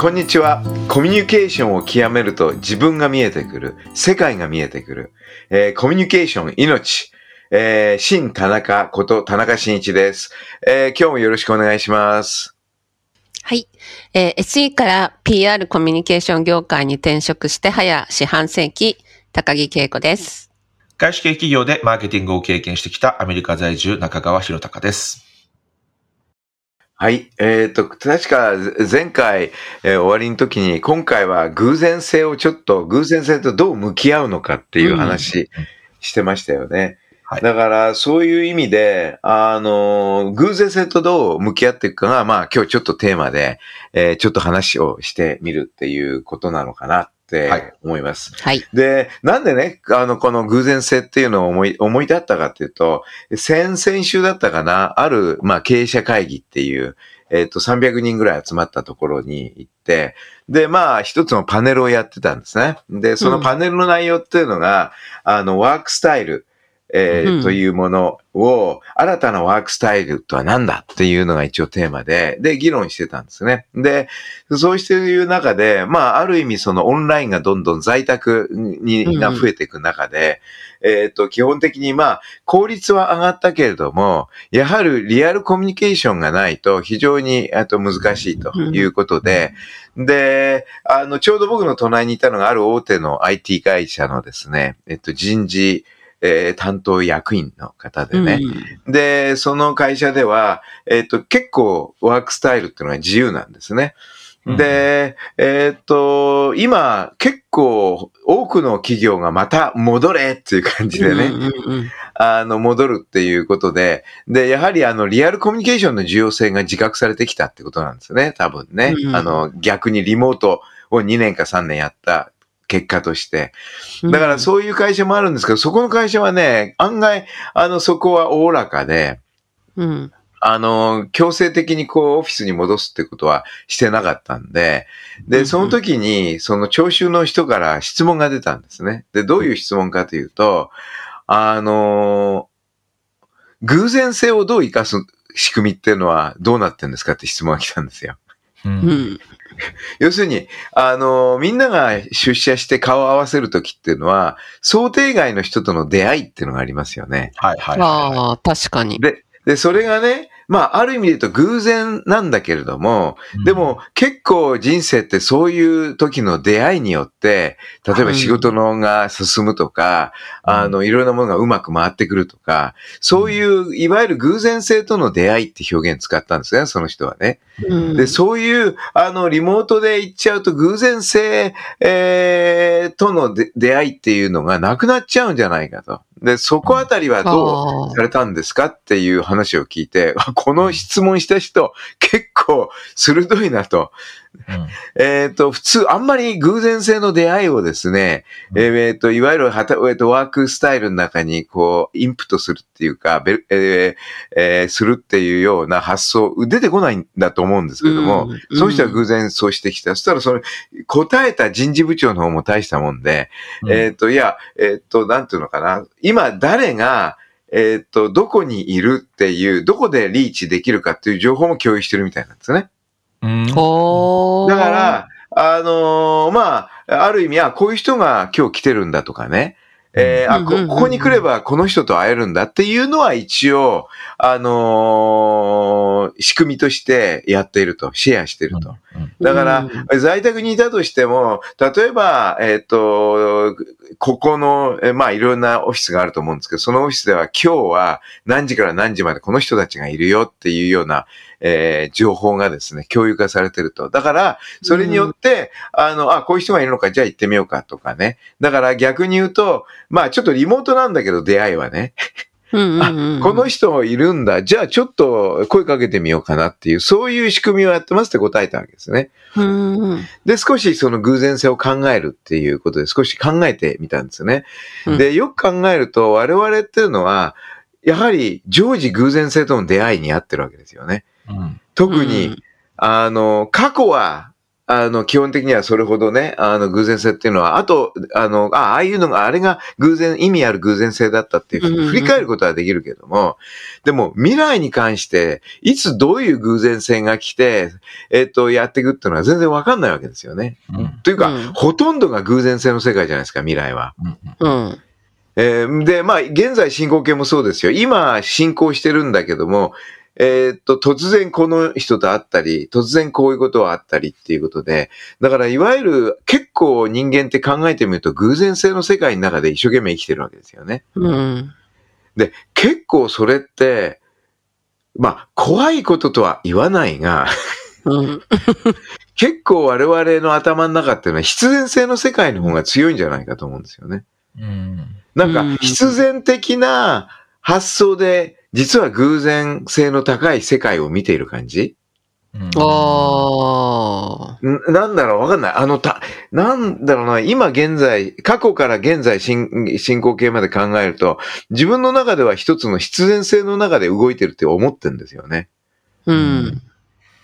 こんにちは。コミュニケーションを極めると自分が見えてくる、世界が見えてくる、コミュニケーション命、新田中こと田中真一です。今日もよろしくお願いします。はい、SE から PR コミュニケーション業界に転職して早四半世紀、高木恵子です。外資系企業でマーケティングを経験してきたアメリカ在住中川博隆です。はい。確か前回、終わりの時に、今回は偶然性とどう向き合うのかっていう話してましたよね。はい、だから、そういう意味で、偶然性とどう向き合っていくかが、まあ今日ちょっとテーマで、ちょっと話をしてみるっていうことなのかなって思います。はい。で、なんでね、この偶然性っていうのを思い立ったかっていうと、先々週だったかな、ある、まあ、経営者会議っていう、300人ぐらい集まったところに行って、で、まあ、一つのパネルをやってたんですね。で、そのパネルの内容っていうのが、ワークスタイル、というものを、新たなワークスタイルとは何だっていうのが一応テーマで、で、議論してたんですね。で、そうしている中で、まあ、ある意味そのオンラインがどんどん在宅に増えていく中で、基本的にまあ、効率は上がったけれども、やはりリアルコミュニケーションがないと非常に難しいということで、で、ちょうど僕の隣にいたのがある大手の IT 会社のですね、人事、担当役員の方でね。で、その会社では、結構ワークスタイルっていうのが自由なんですね。で、今結構多くの企業がまた戻れっていう感じでね、戻るっていうことで、で、やはりリアルコミュニケーションの重要性が自覚されてきたってことなんですよね、多分ね。逆にリモートを2年か3年やった。結果として。だからそういう会社もあるんですけど、そこの会社はね、案外、そこはおおらかで、強制的にオフィスに戻すってことはしてなかったんで、で、その時に、その聴衆の人から質問が出たんですね。で、どういう質問かというと、偶然性をどう生かす仕組みっていうのはどうなってんですかって質問が来たんですよ。要するに、みんなが出社して顔を合わせるときっていうのは、想定外の人との出会いっていうのがありますよね。確かに。で、それがね、まあ、ある意味で言うと偶然なんだけれども、でも結構人生ってそういう時の出会いによって、例えば仕事のが進むとか、いろんなものがうまく回ってくるとか、そういう、いわゆる偶然性との出会いって表現使ったんですよね、その人はね。で、そういう、リモートで行っちゃうと偶然性、との出会いっていうのがなくなっちゃうんじゃないかと。で、そこあたりはどうされたんですかっていう話を聞いて、この質問した人、結構鋭いなと。普通、あんまり偶然性の出会いをですね、いわゆるワークスタイルの中に、インプットするっていうか、するっていうような発想、出てこないんだと思うんですけども、その人は偶然そうしてきた。そしたら、答えた人事部長の方も大したもんで、なんていうのかな、今誰が、どこにいるっていう、どこでリーチできるかっていう情報も共有してるみたいなんですね。だから、まあ、ある意味、こういう人が今日来てるんだとかね。ここに来ればこの人と会えるんだっていうのは一応、仕組みとしてやっていると、シェアしていると。だから、在宅にいたとしても、例えば、ここの、いろんなオフィスがあると思うんですけど、そのオフィスでは今日は何時から何時までこの人たちがいるよっていうような、情報がですね、共有化されてると。だから、それによって、こういう人がいるのか、じゃあ行ってみようかとかね。だから逆に言うと、まあちょっとリモートなんだけど出会いはね。うんうんうん、あ、この人いるんだ、じゃあちょっと声かけてみようかなっていう、そういう仕組みをやってますって答えたわけですね。うんうん、で少しその偶然性を考えるっていうことで少し考えてみたんですよね。でよく考えると我々っていうのはやはり常時偶然性との出会いにあってるわけですよね。うん、特に過去は基本的にはそれほどね、偶然性っていうのは、あと、あいうのが、あれが偶然、意味ある偶然性だったっていうふうに振り返ることはできるけども、でも未来に関して、いつどういう偶然性が来て、やっていくっていうのは全然わかんないわけですよね。うん、というか、うん、ほとんどが偶然性の世界じゃないですか、未来は。うん。で、まあ、現在進行形もそうですよ。今、進行してるんだけども、突然この人と会ったり、突然こういうことはあったりっていうことで、だからいわゆる結構人間って考えてみると偶然性の世界の中で一生懸命生きてるわけですよね。うん、で、結構それって、まあ怖いこととは言わないが、うん、結構我々の頭の中っていうのは必然性の世界の方が強いんじゃないかと思うんですよね。うん、なんか必然的な発想で、実は偶然性の高い世界を見ている感じ、うん、ああ。なんだろう、わかんない。なんだろうな、今現在、過去から現在進行形まで考えると、自分の中では一つの必然性の中で動いてるって思ってるんですよね。うん。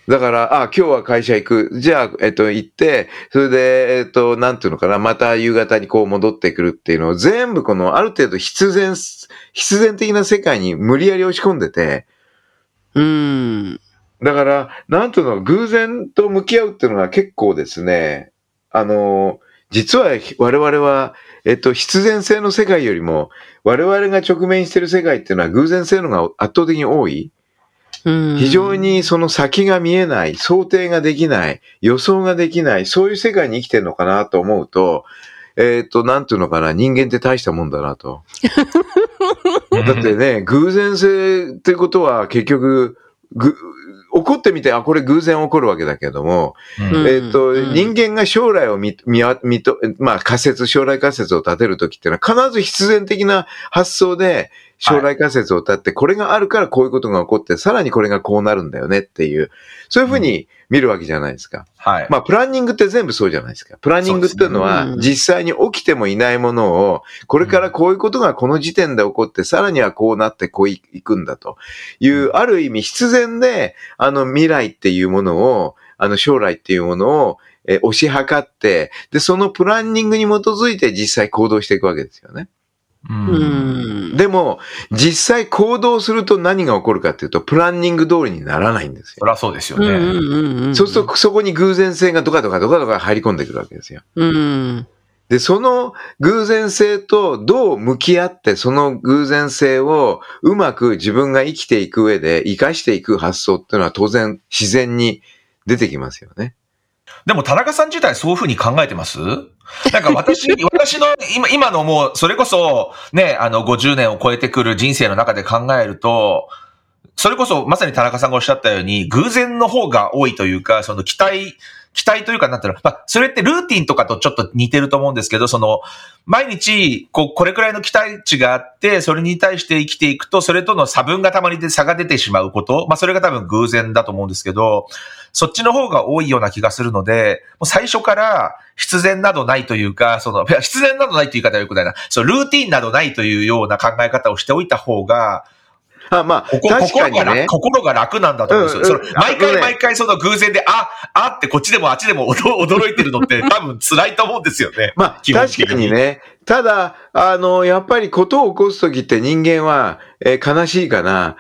だから、今日は会社行く。じゃあ、行って、それで、なんていうのかな、また夕方にこう戻ってくるっていうのを全部この、ある程度必然的な世界に無理やり押し込んでて、だから、なんていうの、偶然と向き合うっていうのが結構ですね、実は我々は、必然性の世界よりも、我々が直面している世界っていうのは偶然性のが圧倒的に多い。非常にその先が見えない、想定ができない、予想ができない、そういう世界に生きてるのかなと思うと、なんていうのかな、人間って大したもんだなと。だってね、偶然性っていうことは結局、起こってみて、これ偶然起こるわけだけども、人間が将来をまあ将来仮説を立てるときっていうのは必ず必然的な発想で将来仮説を立って、これがあるからこういうことが起こって、さらにこれがこうなるんだよねっていう、そういうふうに見るわけじゃないですか。はい。まあ、プランニングって全部そうじゃないですか。プランニングっていうのは、実際に起きてもいないものを、これからこういうことがこの時点で起こって、さらにはこうなってこういくんだという、ある意味必然で、未来っていうものを、将来っていうものを、推し量って、で、そのプランニングに基づいて実際行動していくわけですよね。でも、実際行動すると何が起こるかっていうと、プランニング通りにならないんですよ。そりゃそうですよね。そうすると、そこに偶然性がドカドカ入り込んでくるわけですよ。で、その偶然性とどう向き合って、その偶然性をうまく自分が生きていく上で生かしていく発想っていうのは当然自然に出てきますよね。でも田中さん自体そういうふうに考えてます？なんか私の今のもうそれこそね、50年を超えてくる人生の中で考えると、それこそまさに田中さんがおっしゃったように偶然の方が多いというか、その期待というかなんていうの、まあ、それってルーティンとかとちょっと似てると思うんですけど、その、毎日、これくらいの期待値があって、それに対して生きていくと、それとの差分がたまにで差が出てしまうこと、まあ、それが多分偶然だと思うんですけど、そっちの方が多いような気がするので、もう最初から、必然などないというか、必然などないという言い方はよくないな、ルーティンなどないというような考え方をしておいた方が、まあ、確かにね。心が楽なんだと思うんですよ。毎回その偶然で、ってこっちでもあっちでも驚いてるのって多分辛いと思うんですよね。まあ、確かにね。ただ、やっぱりことを起こすときって人間は、悲しいかな、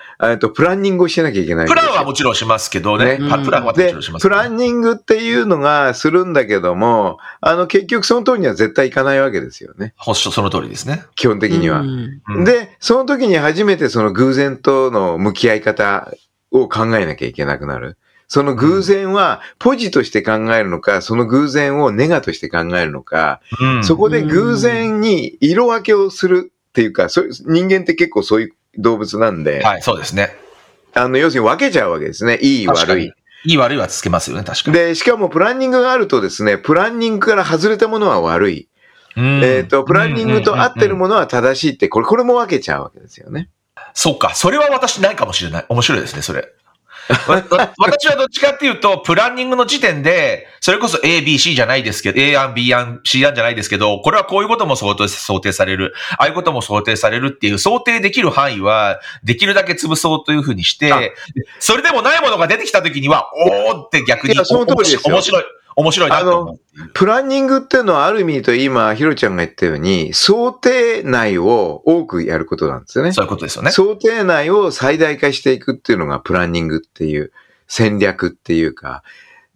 プランニングをしなきゃいけない。プランはもちろんしますけどね。プランはもちろんしますけど。プランニングっていうのがするんだけども、結局その通りには絶対いかないわけですよね。その通りですね。基本的には。で、その時に初めてその偶然との向き合い方を考えなきゃいけなくなる。その偶然はポジとして考えるのか、その偶然をネガとして考えるのか、そこで偶然に色分けをするっていうか、人間って結構そういう動物なんで。はい、そうですね。要するに分けちゃうわけですね。いい、悪い。いい、悪いはつけますよね、確かに。で、しかもプランニングがあるとですね、プランニングから外れたものは悪い。プランニングと合ってるものは正しいって、これも分けちゃうわけですよね。そっか、それは私ないかもしれない。面白いですね、それ。私はどっちかっていうと、プランニングの時点で、それこそ A、B、C じゃないですけど、A 案、B 案、C 案じゃないですけど、これはこういうことも想定される、ああいうことも想定されるっていう、想定できる範囲は、できるだけ潰そうというふうにして、それでもないものが出てきたときには、おーって逆に、面白いなと思う。プランニングっていうのはある意味と今、ひろちゃんが言ったように、想定内を多くやることなんですよね。そういうことですよね。想定内を最大化していくっていうのがプランニングっていう戦略っていうか。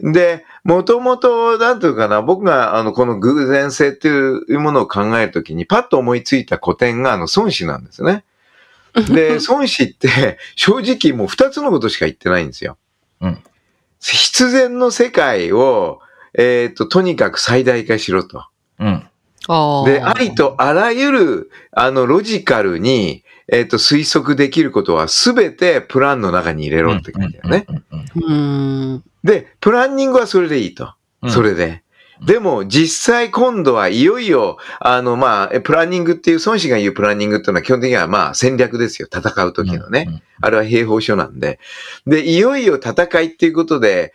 で、もともと、なんていうかな、僕がこの偶然性っていうものを考えるときに、パッと思いついた古典が孫子なんですね。で、孫子って正直もう二つのことしか言ってないんですよ。うん。必然の世界を、とにかく最大化しろと。うん。で、ありとあらゆる、ロジカルに、推測できることはすべてプランの中に入れろって感じだよね。で、プランニングはそれでいいと。それで。うん、でも、実際今度はいよいよ、プランニングっていう、孫子が言うプランニングっていうのは基本的には戦略ですよ。戦う時のね。うんうんうん、あれは兵法書なんで。で、いよいよ戦いっていうことで、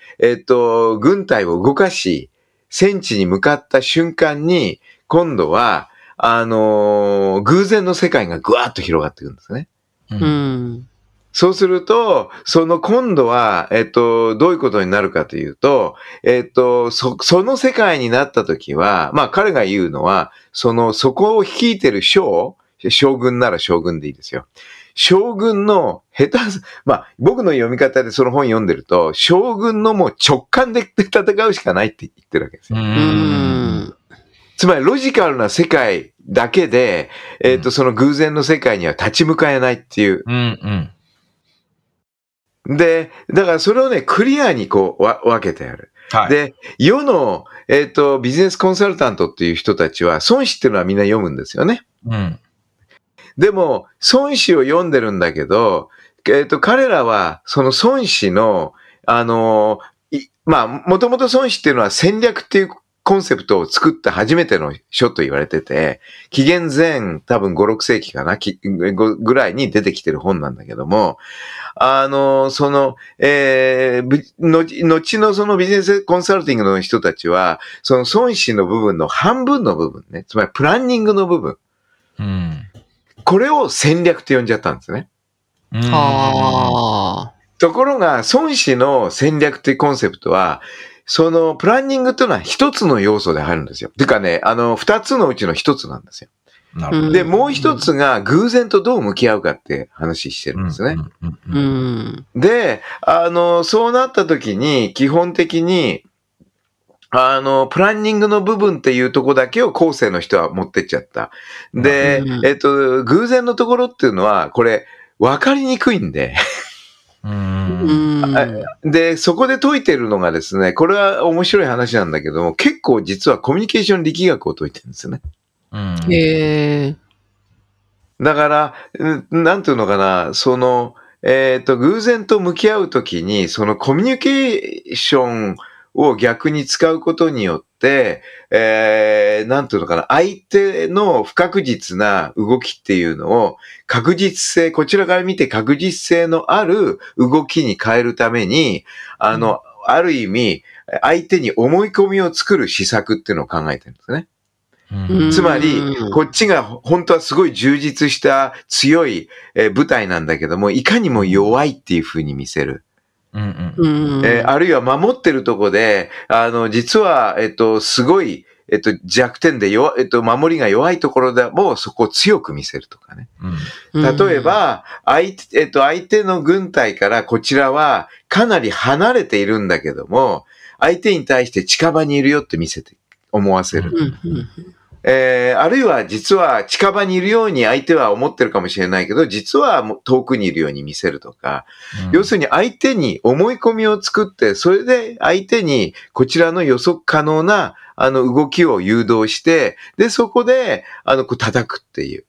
軍隊を動かし、戦地に向かった瞬間に、今度は、偶然の世界がぐわーっと広がっていくんですね。うん。そうすると、今度は、どういうことになるかというと、その世界になったときは、彼が言うのは、そこを率いてる将軍なら将軍でいいですよ。将軍の僕の読み方でその本読んでると、将軍のもう直感で戦うしかないって言ってるわけですよ。つまりロジカルな世界だけで、その偶然の世界には立ち向かえないっていう。うんうん、で、だからそれをね、クリアに分けてやる。はい、で、世の、ビジネスコンサルタントっていう人たちは、孫子っていうのはみんな読むんですよね。うん。でも、孫子を読んでるんだけど、彼らは、その孫子の、もともと孫子っていうのは戦略っていうコンセプトを作った初めての書と言われてて、紀元前多分5、6世紀かな、ぐらいに出てきてる本なんだけども、後のそのビジネスコンサルティングの人たちは、その孫子の部分の半分の部分ね、つまりプランニングの部分。うんこれを戦略と呼んじゃったんですね。ところが、孫子の戦略というコンセプトは、そのプランニングというのは一つの要素で入るんですよ。てかね、二つのうちの一つなんですよ。なるほど。で、もう一つが偶然とどう向き合うかって話してるんですね。で、そうなった時に、基本的に、プランニングの部分っていうとこだけを後世の人は持ってっちゃった。で、偶然のところっていうのは、これ、わかりにくいんでで、そこで解いてるのがですね、これは面白い話なんだけども、結構実はコミュニケーション力学を解いてるんですよね。だから、なんていうのかな、偶然と向き合うときに、そのコミュニケーション、を逆に使うことによって、なんていうのかな、相手の不確実な動きっていうのを確実性、こちらから見て確実性のある動きに変えるために、ある意味、相手に思い込みを作る施策っていうのを考えてるんですね。つまり、こっちが本当はすごい充実した強い舞台なんだけども、いかにも弱いっていう風に見せる。あるいは守ってるとこで、実は、すごい、弱点で守りが弱いところでも、そこを強く見せるとかね。例えば、相手の軍隊からこちらはかなり離れているんだけども、相手に対して近場にいるよって思わせる。あるいは実は近場にいるように相手は思ってるかもしれないけど、実は遠くにいるように見せるとか、要するに相手に思い込みを作って、それで相手にこちらの予測可能な動きを誘導して、で、そこで叩くっていう。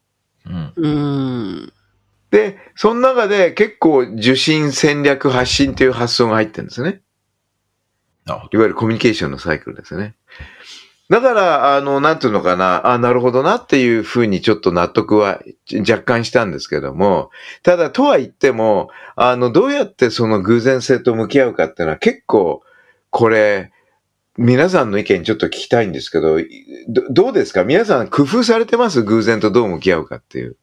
で、その中で結構受信、戦略、発信という発想が入ってるんですね。いわゆるコミュニケーションのサイクルですね。だから、なんていうのかな、あ、なるほどなっていうふうにちょっと納得は若干したんですけども、ただとは言っても、どうやってその偶然性と向き合うかっていうのは結構、これ、皆さんの意見ちょっと聞きたいんですけど、どうですか？皆さん工夫されてます？偶然とどう向き合うかっていう。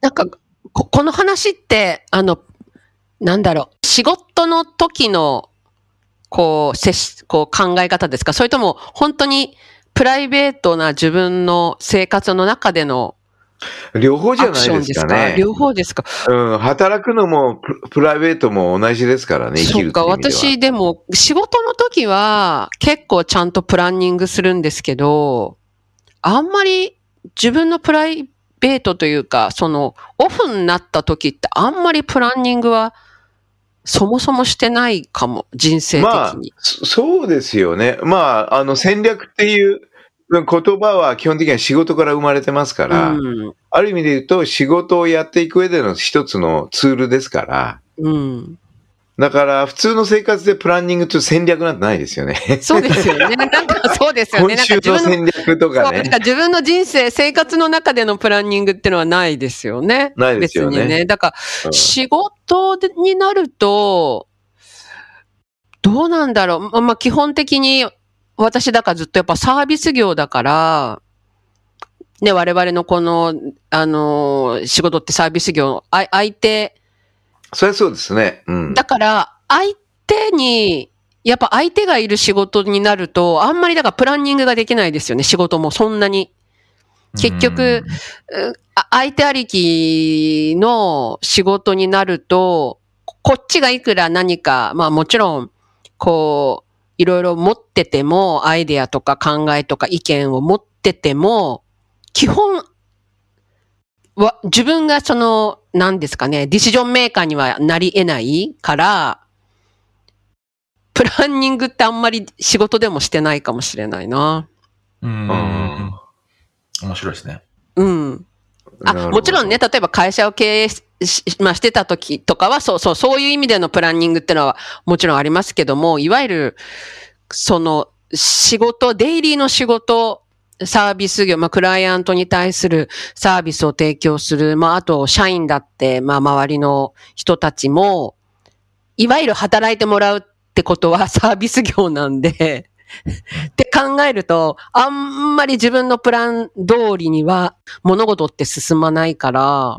なんか、この話って、なんだろう、仕事の時の、こう考え方ですか？それとも本当にプライベートな自分の生活の中での両方じゃないですかね。両方ですか。うん、働くのもプライベートも同じですからね。生きるって意味では。そうか。私でも仕事の時は結構ちゃんとプランニングするんですけど、あんまり自分のプライベートというかそのオフになった時ってあんまりプランニングはそもそもしてないかも、人生的に。まあ、そうですよね。まあ、戦略っていう言葉は基本的には仕事から生まれてますから、うん、ある意味で言うと仕事をやっていく上での一つのツールですから、うん、だから普通の生活でプランニングと戦略なんてないですよね。そうですよね。なんかそうですよね。今週の戦略とかね。なんか自分の人生、生活の中でのプランニングってのはないですよね。ないですよね。別にね。だから仕事になると、どうなんだろう。まあ基本的に私だからずっとやっぱサービス業だから、ね、我々のこの、仕事ってサービス業、相手。そりゃそうですね。うん。だから、相手に、やっぱ相手がいる仕事になると、あんまりだからプランニングができないですよね、仕事もそんなに。結局、相手ありきの仕事になると、こっちがいくら何か、まあもちろん、こう、いろいろ持ってても、アイデアとか考えとか意見を持ってても、基本は自分がその、何ですかね、ディシジョンメーカーにはなり得ないから、プランニングってあんまり仕事でもしてないかもしれないな。面白いですね。うん。あ、もちろんね、例えば会社を経営してた時とかは、そういう意味でのプランニングってのはもちろんありますけども、いわゆる、その、仕事、デイリーの仕事、サービス業、まあ、クライアントに対するサービスを提供する、まあ、あと、社員だって、まあ、周りの人たちも、いわゆる働いてもらうってことはサービス業なんで、って考えると、あんまり自分のプラン通りには物事って進まないから、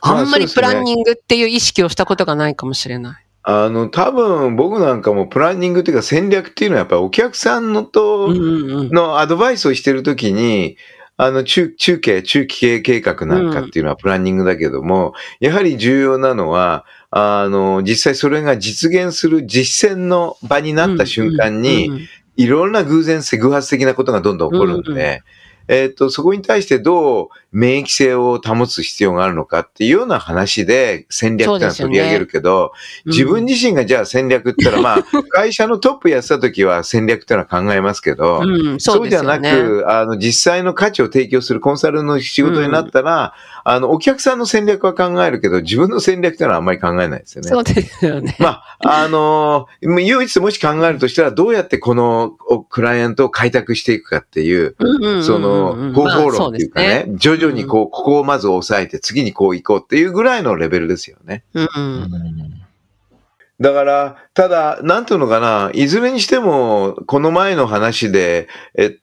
あんまりプランニングっていう意識をしたことがないかもしれない。多分僕なんかもプランニングっていうか戦略っていうのはやっぱりお客さんのとのアドバイスをしてるときに、中期計画なんかっていうのはプランニングだけども、やはり重要なのは、実際それが実現する実践の場になった瞬間に、いろんな偶発的なことがどんどん起こるんで、そこに対してどう免疫性を保つ必要があるのかっていうような話で戦略ってのは取り上げるけど、自分自身がじゃあ戦略って言ったら、まあ、会社のトップやってた時は戦略ってのは考えますけど、そうじゃなく、実際の価値を提供するコンサルの仕事になったら、お客さんの戦略は考えるけど、自分の戦略ってのはあんまり考えないですよね。そうですよね。まあ、唯一もし考えるとしたら、どうやってこのクライアントを開拓していくかっていう、その方法論っていうかね、徐々にこう、ここをまず抑えて、次にこう行こうっていうぐらいのレベルですよね。だから、ただ、なんていうのかな、いずれにしても、この前の話で、意味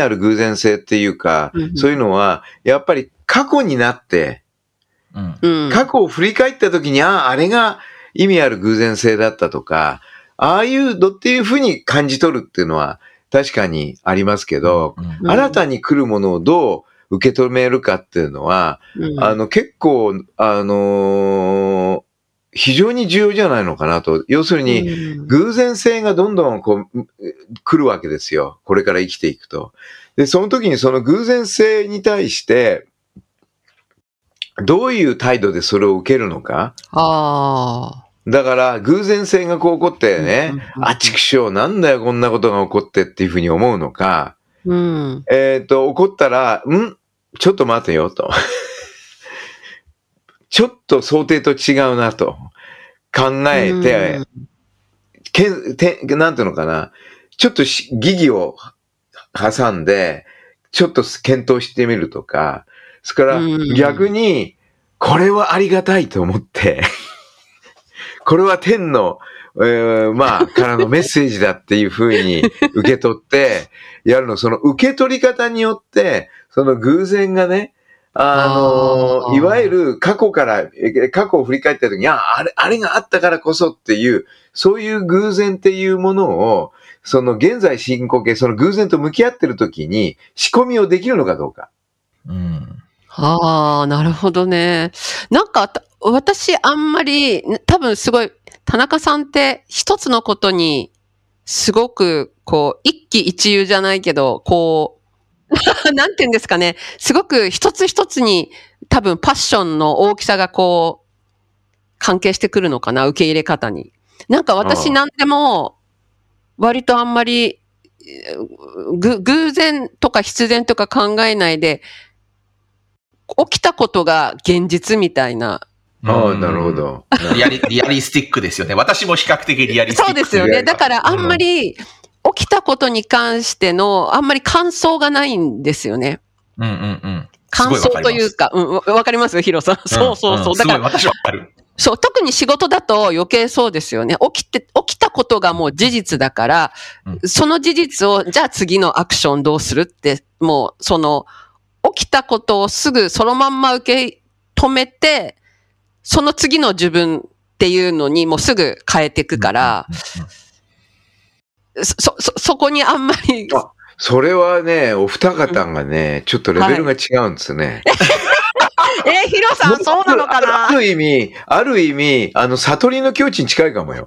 ある偶然性っていうか、そういうのは、やっぱり過去になって、過去を振り返った時に、あれが意味ある偶然性だったとか、ああいうのっていうふうに感じ取るっていうのは、確かにありますけど、新たに来るものをどう受け止めるかっていうのは、結構、非常に重要じゃないのかなと。要するに、偶然性がどんどんこう、来るわけですよ。これから生きていくと。で、その時にその偶然性に対して、どういう態度でそれを受けるのか。だから、偶然性がこう起こってね、ちくしょう、なんだよ、こんなことが起こってっていうふうに思うのか、起こったら、ちょっと待てよ、と。ちょっと想定と違うなと考えて、なんていうのかな、ちょっと疑義を挟んで、ちょっと検討してみるとか、それから逆に、これはありがたいと思って、これは天の、まあ、からのメッセージだっていうふうに受け取って、やるの、その受け取り方によって、その偶然がね、いわゆる過去を振り返った時に、あれがあったからこそっていう、そういう偶然っていうものを、その現在進行形、その偶然と向き合ってる時に仕込みをできるのかどうか。うん。ああ、なるほどね。なんか、私あんまり、多分すごい、田中さんって一つのことに、すごく、こう、一喜一憂じゃないけど、こう、なんて言うんですかね。すごく一つ一つに多分パッションの大きさがこう関係してくるのかな、受け入れ方に。なんか私何でも割とあんまり偶然とか必然とか考えないで起きたことが現実みたいな。ああ、なるほど。リアリスティックですよね。私も比較的リアリスティック。そうですよね。だからあんまり、起きたことに関してのあんまり感想がないんですよね。うんうんうん。感想というか、わかりますよ、ヒロさん。そうそうそう。だから、私はわかる。そう、特に仕事だと余計そうですよね。起きたことがもう事実だから、その事実を、じゃあ次のアクションどうするって、もう、その、起きたことをすぐそのまんま受け止めて、その次の自分っていうのにもうすぐ変えていくから、そこにあんまり。あ、それはね、お二方がね、ちょっとレベルが違うんですね。はい、ヒロさん、そうなのかな。ある意味、悟りの境地に近いかもよ。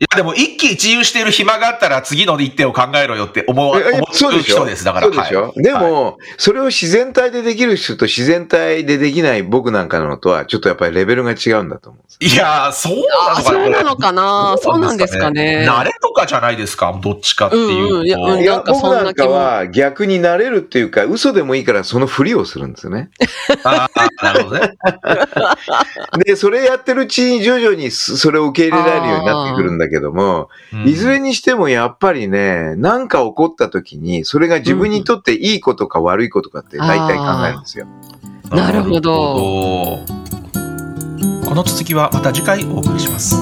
いや、でも、一喜一憂している暇があったら、次の一手を考えろよって思う人です。だから。そうでしょ、はい、でも、はい、それを自然体でできる人と自然体でできない僕なんかのとは、ちょっとやっぱりレベルが違うんだと思う。いやー、そうなのかな。そうなんですかね。慣れとかじゃないですか、どっちかっていう。いや、僕なんかは逆に慣れるっていうか、嘘でもいいからそのふりをするんですよね。ああ、なるほどね。で、それやってるうちに徐々にそれを受け入れられるようになってくるんだけども、いずれにしてもやっぱりね、なんか起こった時にそれが自分にとっていいことか悪いことかって大体考えるんですよ。なるほど。この続きはまた次回お送りします。